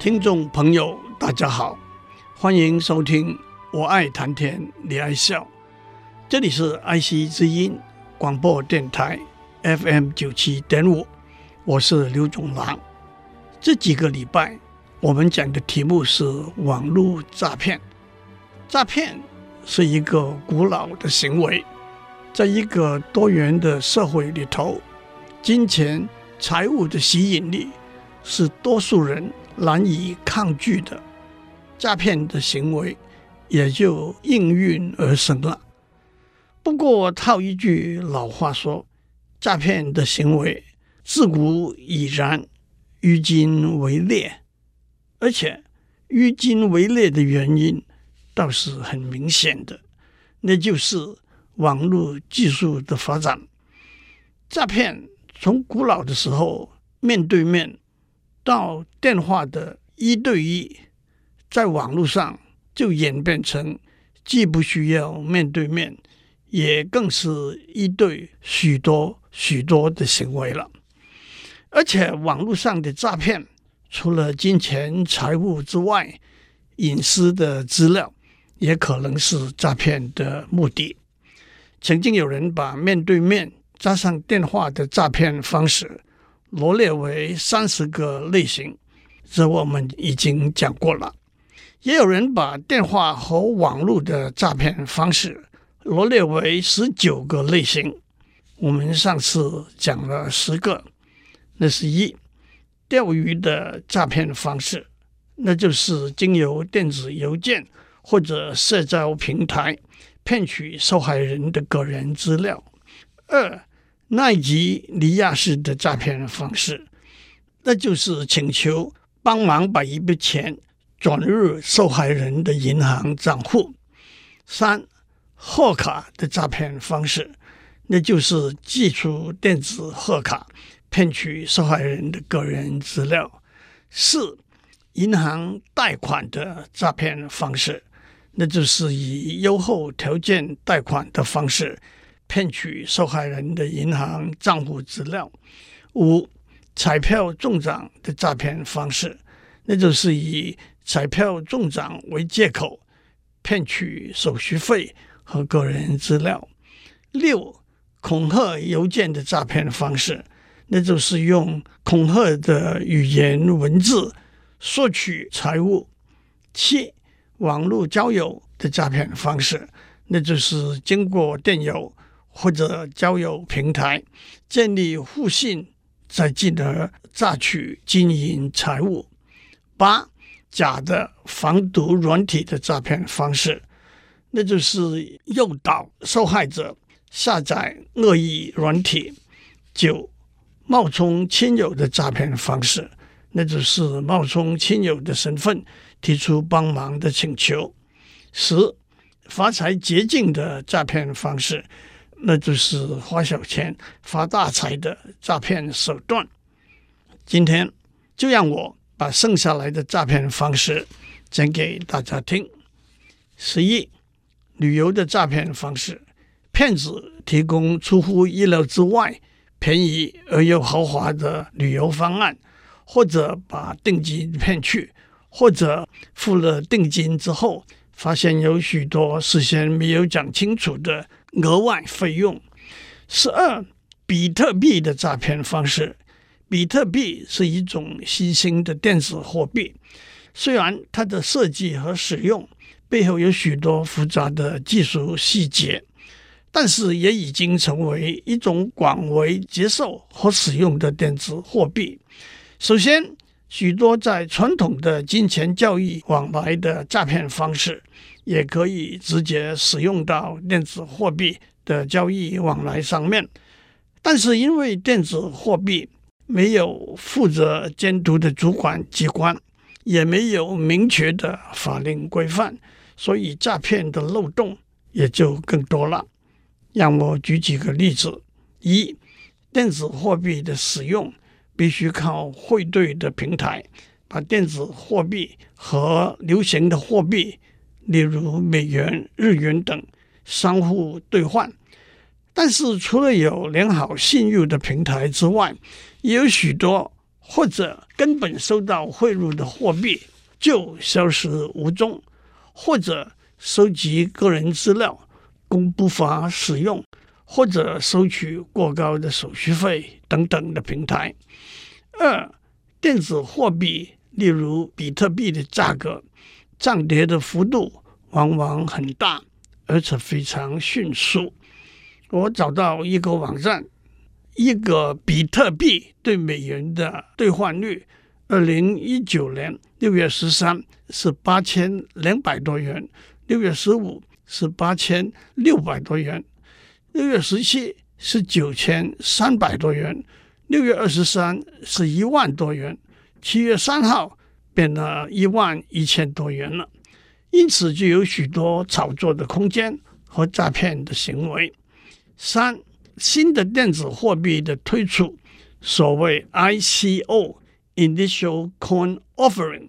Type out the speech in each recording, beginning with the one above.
听众朋友大家好，欢迎收听我爱谈天你爱笑，这里是 IC 之音广播电台 FM97.5， 我是刘炯朗。这几个礼拜我们讲的题目是网络诈骗。诈骗是一个古老的行为，在一个多元的社会里头，金钱财务的吸引力是多数人难以抗拒的，诈骗的行为也就应运而生了。不过套一句老话说，诈骗的行为自古已然，于今为烈，而且于今为烈的原因倒是很明显的，那就是网络技术的发展。诈骗从古老的时候面对面到电话的一对一，在网络上就演变成既不需要面对面，也更是一对许多许多的行为了。而且网络上的诈骗除了金钱财物之外，隐私的资料也可能是诈骗的目的。曾经有人把面对面加上电话的诈骗方式罗列为30个类型，这我们已经讲过了。也有人把电话和网络的诈骗方式罗列为19个类型，我们上次讲了10个。那是一，钓鱼的诈骗方式，那就是经由电子邮件或者社交平台骗取受害人的个人资料。二，奈及利亚式的诈骗方式，那就是请求帮忙把一笔钱转入受害人的银行账户。三，贺卡的诈骗方式，那就是寄出电子贺卡骗取受害人的个人资料。四，银行贷款的诈骗方式，那就是以优厚条件贷款的方式骗取受害人的银行账户资料。五，彩票中奖的诈骗方式，那就是以彩票中奖为借口骗取手续费和个人资料。六，恐吓邮件的诈骗方式，那就是用恐吓的语言文字索取财物。七，网络交友的诈骗方式，那就是经过电邮或者交友平台建立互信，再进而榨取金银财物。八，假的防毒软体的诈骗方式，那就是诱导受害者下载恶意软体。九，冒充亲友的诈骗方式，那就是冒充亲友的身份提出帮忙的请求。十，发财捷径的诈骗方式，那就是花小钱发大财的诈骗手段。今天就让我把剩下来的诈骗方式讲给大家听。11，旅游的诈骗方式，骗子提供出乎意料之外便宜而又豪华的旅游方案，或者把定金骗去，或者付了定金之后发现有许多事先没有讲清楚的额外费用。12，比特币的诈骗方式，比特币是一种新兴的电子货币，虽然它的设计和使用背后有许多复杂的技术细节，但是也已经成为一种广为接受和使用的电子货币。首先，许多在传统的金钱交易往来的诈骗方式也可以直接使用到电子货币的交易往来上面，但是因为电子货币没有负责监督的主管机关，也没有明确的法令规范，所以诈骗的漏洞也就更多了。让我举几个例子：一、电子货币的使用必须靠汇兑的平台把电子货币和流行的货币，例如美元、日元等相互兑换。但是除了有良好信誉的平台之外，也有许多或者根本收到汇入的货币就消失无踪，或者收集个人资料供不法使用，或者收取过高的手续费等等的平台。二、电子货币例如比特币的价格涨跌的幅度往往很大，而且非常迅速。我找到一个网站，一个比特币对美元的兑换率2019年6月13是8200多元，6月15是8600多元，6月17是9300多元，6月23是1万多元，7月3号变了11000多元了。因此就有许多炒作的空间和诈骗的行为。三、新的电子货币的推出，所谓 ICO Initial Coin Offering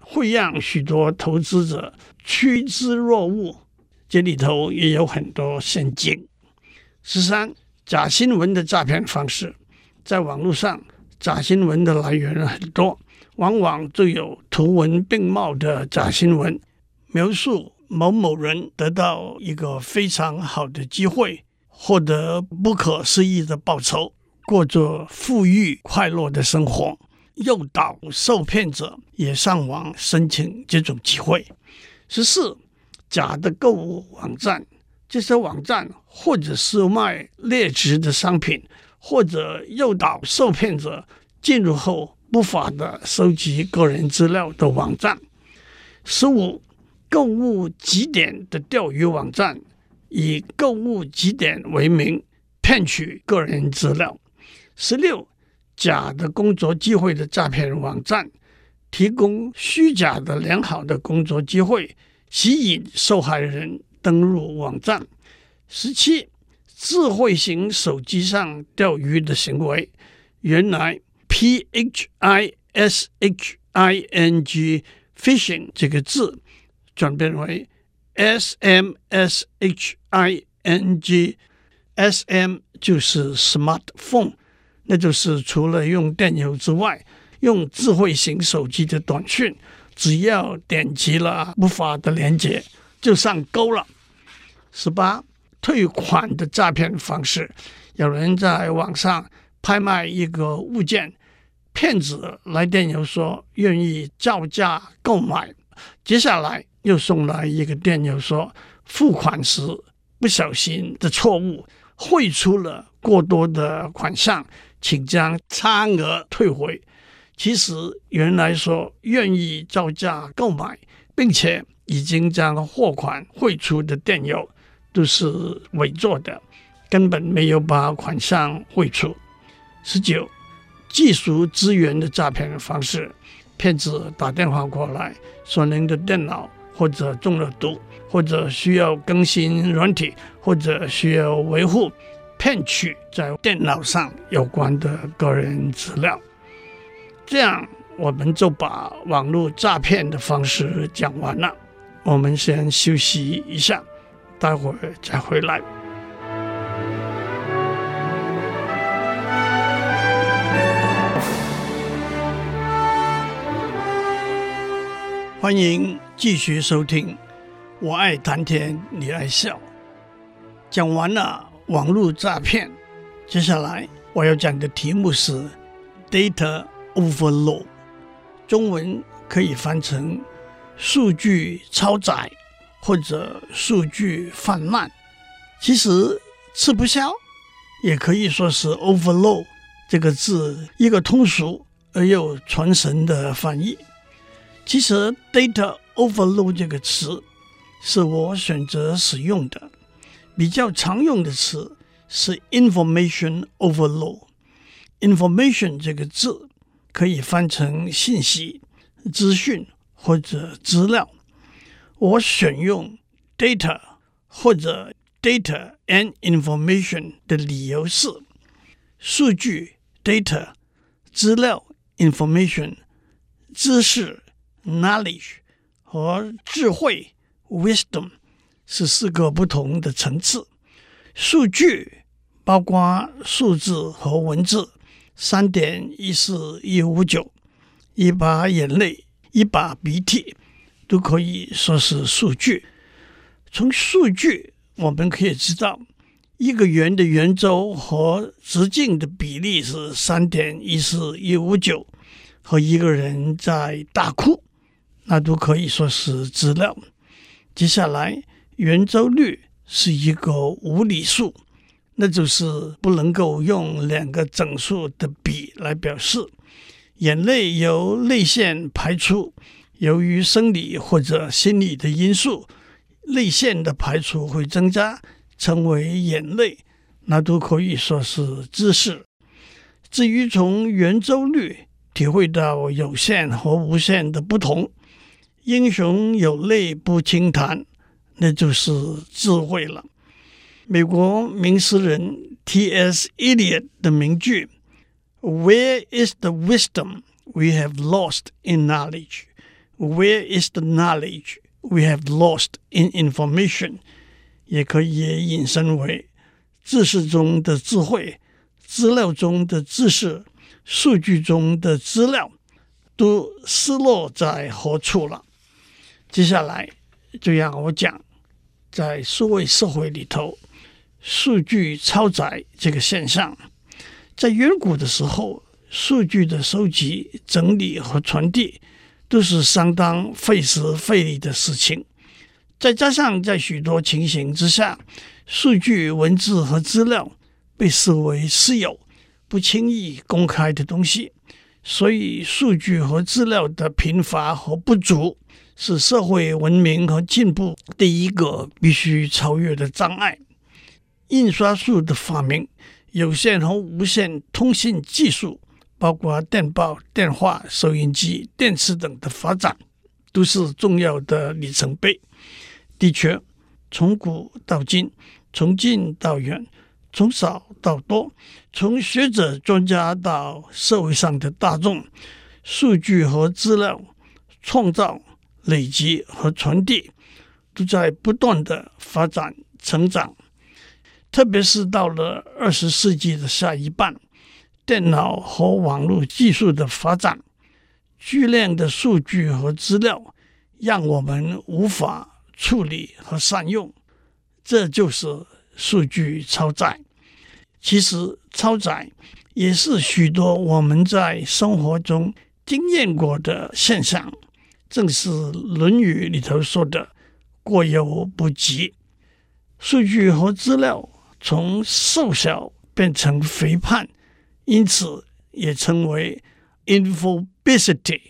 会让许多投资者趋之若鹜，这里头也有很多陷阱。4、假新闻的诈骗方式，在网络上假新闻的来源很多，往往就有图文并茂的假新闻，描述某某人得到一个非常好的机会，获得不可思议的报酬，过着富裕快乐的生活，诱导受骗者也上网申请这种机会。14、假的购物网站，这些网站或者是卖劣质的商品，或者诱导受骗者进入后不法的收集个人资料的网站。15、购物集点的钓鱼网站，以购物集点为名骗取个人资料。16、假的工作机会的诈骗网站，提供虚假的良好的工作机会，吸引受害人登入网站。17、智慧型手机上钓鱼的行为，原来 PHISHING PHISHING 这个字转变为SMSHING。 SM 就是 Smartphone， 那就是除了用电邮之外，用智慧型手机的短讯，只要点击了不法的连结就上钩了。18、退款的诈骗方式，有人在网上拍卖一个物件，骗子来电邮说愿意照价购买，接下来又送来一个电邮说付款时不小心的错误汇出了过多的款项，请将差额退回。其实原来说愿意照价购买并且已经将货款汇出的电邮都是伪作的，根本没有把款项汇出。19、技术资源的诈骗方式，骗子打电话过来说您的电脑或者中了毒，或者需要更新软体，或者需要维护，骗取在电脑上有关的个人资料。这样我们就把网络诈骗的方式讲完了，我们先休息一下，待会儿再回来。欢迎继续收听我爱谈天你爱笑。讲完了网络诈骗，接下来我要讲的题目是 Data Overload， 中文可以翻成数据超载或者数据泛滥。其实吃不消也可以说是 Overload 这个字一个通俗而又传神的翻译。其实 Data Overload 这个词是我选择使用的，比较常用的词是 Information Overload。information 这个字可以翻成信息、资讯或者资料。我选用 data 或者 data and information 的理由是，数据 data、资料 information、知识 knowledge 和智慧 wisdom 是四个不同的层次。数据包括数字和文字 3.14159， 一把眼泪一把鼻涕都可以说是数据。从数据我们可以知道一个圆的圆周和直径的比例是 3.14159， 和一个人在大哭那都可以说是资料。接下来圆周率是一个无理数，那就是不能够用两个整数的比来表示。眼泪由泪腺排出，由于生理或者心理的因素，泪腺的排出会增加，成为眼泪，那都可以说是知识。至于从圆周率体会到有限和无限的不同，英雄有泪不轻弹，那就是智慧了。美国名诗人 T.S.Eliot 的名句 Where is the wisdom we have lost in knowledge? Where is the knowledge we have lost in information? 也可以引申为知识中的智慧、资料中的知识、数据中的资料都失落在何处了。接下来就让我讲在数位社会里头数据超载这个现象。在远古的时候，数据的收集、整理和传递都是相当费时费力的事情，再加上在许多情形之下，数据、文字和资料被视为私有、不轻易公开的东西，所以数据和资料的贫乏和不足是社会文明和进步第一个必须超越的障碍。印刷术的发明、有线和无线通信技术，包括电报、电话、收音机、电池等的发展，都是重要的里程碑。的确，从古到今，从近到远，从少到多，从学者专家到社会上的大众，数据和资料创造、累积和传递都在不断的发展成长。特别是到了20世纪的下一半，电脑和网络技术的发展，巨量的数据和资料让我们无法处理和善用，这就是数据超载。其实超载也是许多我们在生活中经验过的现象，正是《论语》里头说的过犹不及。数据和资料从瘦小变成肥胖，因此也称为 infobesity，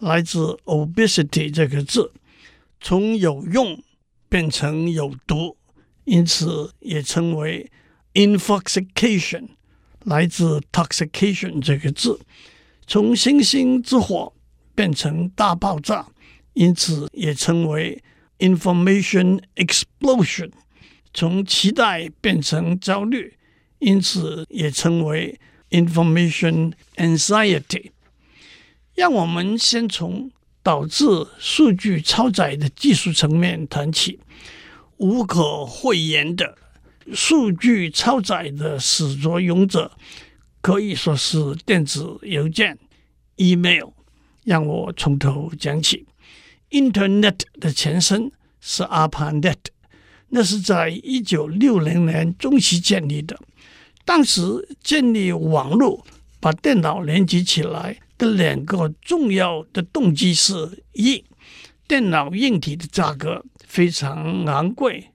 来自 obesity 这个字，从有用变成有毒，因此也称为 infoxication， 来自 toxication 这个字，从星星之火变成大爆炸，因此也称为 information explosion， 从期待变成焦虑，因此也称为 information anxiety。 让我们先从导致数据超载的技术层面谈起。无可讳言的，数据超载的始作俑者可以说是电子邮件 Email。 让我从头讲起。 Internet 的前身是 ARPANET， 那是在1960年中期建立的。当时建立网络把电脑连接起来的两个重要的动机是：一，电脑硬体的价格非常昂贵，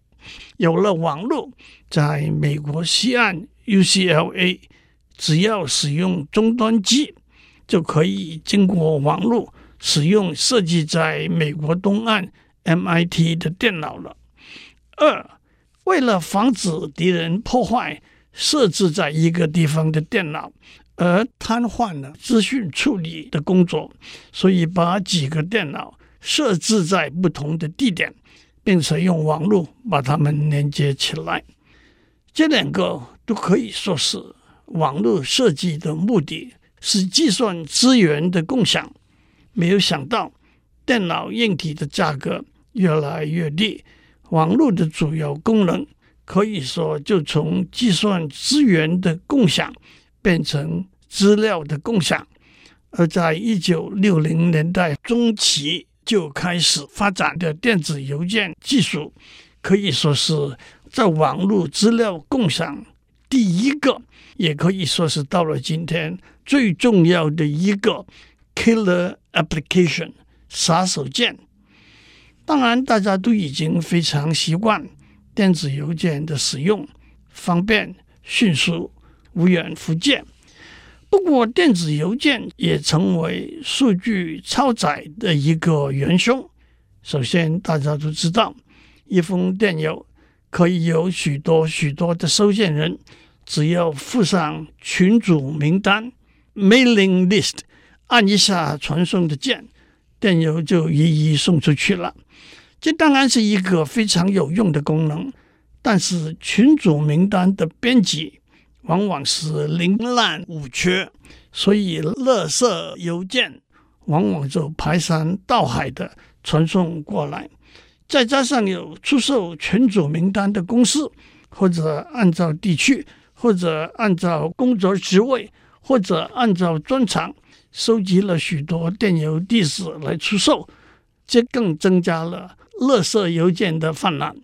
有了网络，在美国西岸 UCLA 只要使用终端机就可以经过网络使用设计在美国东岸 MIT 的电脑了。二，为了防止敌人破坏设置在一个地方的电脑，而瘫痪了资讯处理的工作，所以把几个电脑设置在不同的地点，并且用网络把它们连接起来。这两个都可以说是网络设计的目的是计算资源的共享。没有想到电脑硬体的价格越来越低，网络的主要功能可以说就从计算资源的共享变成资料的共享，而在1960年代中期就开始发展的电子邮件技术，可以说是在网络资料共享第一个，也可以说是到了今天最重要的一个 killer application 杀手锏。当然大家都已经非常习惯电子邮件的使用，方便迅速无远弗届。不过电子邮件也成为数据超载的一个元凶。首先大家都知道一封电邮可以有许多许多的收件人，只要附上群组名单 mailing list， 按一下传送的键，电邮就一一送出去了。这当然是一个非常有用的功能，但是群组名单的编辑往往是零滥五缺，所以垃圾邮件往往就排山倒海的传送过来。再加上有出售群组名单的公司，或者按照地区，或者按照工作职位，或者按照专长收集了许多电邮地址来出售，这更增加了垃圾邮件的泛滥。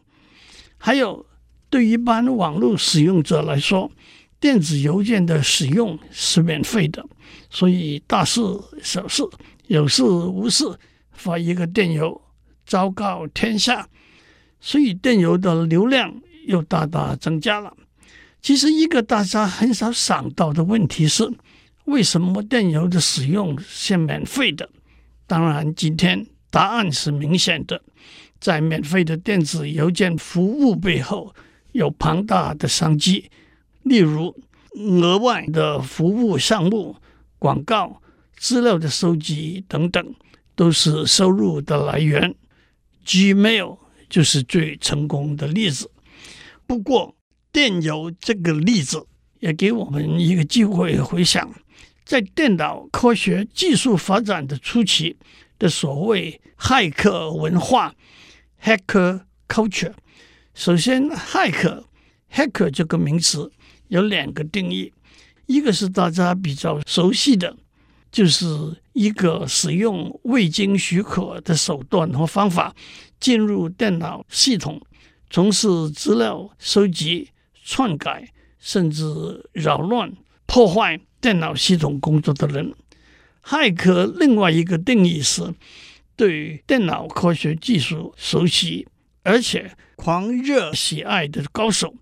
还有对一般网络使用者来说，电子邮件的使用是免费的，所以大事小事有事无事发一个电邮昭告天下，所以电邮的流量又大大增加了。其实一个大家很少想到的问题是，为什么电邮的使用是免费的？当然今天答案是明显的，在免费的电子邮件服务背后有庞大的商机，例如额外的服务项目、广告、资料的收集等等，都是收入的来源。 Gmail 就是最成功的例子。不过电邮这个例子也给我们一个机会回想，在电脑科学技术发展的初期的所谓骇客文化 Hacker Culture。 首先 Hacker 这个名词有两个定义，一个是大家比较熟悉的，就是一个使用未经许可的手段和方法进入电脑系统，从事资料收集、篡改，甚至扰乱、破坏电脑系统工作的人。骇客另外一个定义是对电脑科学技术熟悉，而且狂热喜爱的高手，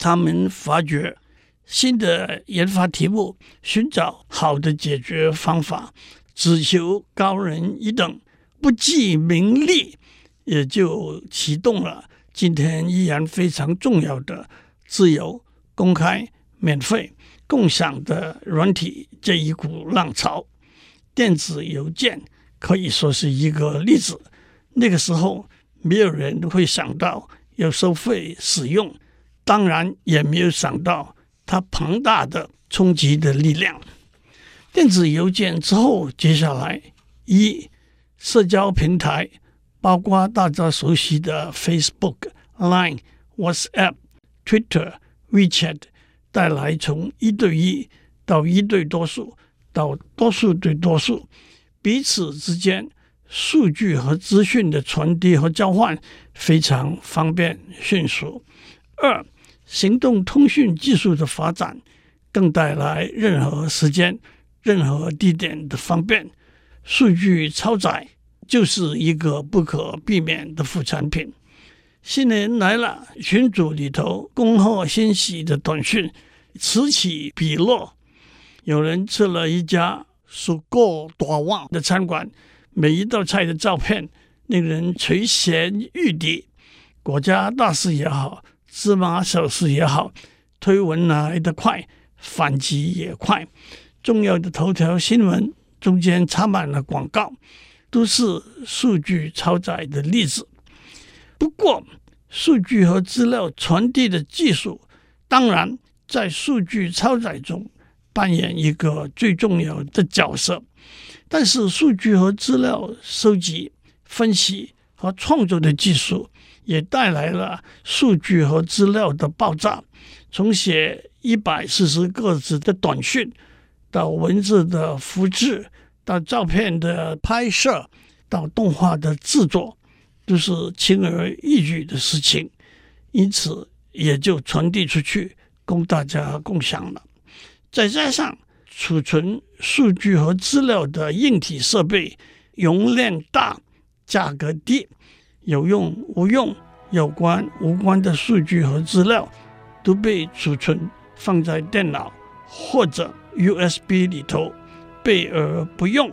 他们发掘新的研发题目，寻找好的解决方法，只求高人一等，不计名利，也就启动了今天依然非常重要的自由、公开、免费、共享的软体这一股浪潮。电子邮件可以说是一个例子，那个时候没有人会想到要收费使用，当然也没有想到它庞大的冲击的力量。电子邮件之后，接下来一社交平台，包括大家熟悉的 Facebook、LINE、WhatsApp、Twitter、WeChat， 带来从一对一到一对多数到多数对多数，彼此之间数据和资讯的传递和交换非常方便迅速。二，行动通讯技术的发展更带来任何时间、任何地点的方便，数据超载就是一个不可避免的副产品。新年来了，群组里头恭贺新喜的短讯此起彼落。有人吃了一家蜀国大王的餐馆，每一道菜的照片令人垂涎欲滴。国家大事也好，芝麻小事也好，推文来得快，反击也快，重要的头条新闻中间插满了广告，都是数据超载的例子。不过数据和资料传递的技术当然在数据超载中扮演一个最重要的角色，但是数据和资料收集、分析和创作的技术也带来了数据和资料的爆炸，从写140个字的短讯到文字的复制，到照片的拍摄，到动画的制作，都是轻而易举的事情，因此也就传递出去供大家共享了。再加上储存数据和资料的硬体设备容量大、价格低，有用无用、有关无关的数据和资料都被储存放在电脑或者 USB 里头，备而不用，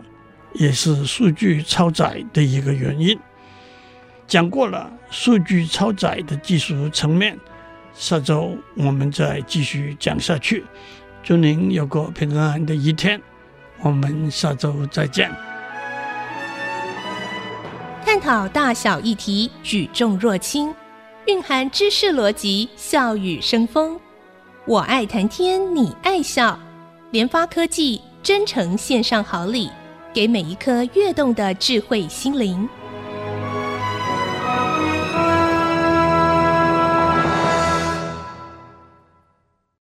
也是数据超载的一个原因。讲过了数据超载的技术层面，下周我们再继续讲下去。祝您有个平安的一天，我们下周再见。探讨大小议题，举重若轻，蕴含知识逻辑，笑语生风。我爱谈天，你爱笑。联发科技真诚献上好礼，给每一颗跃动的智慧心灵。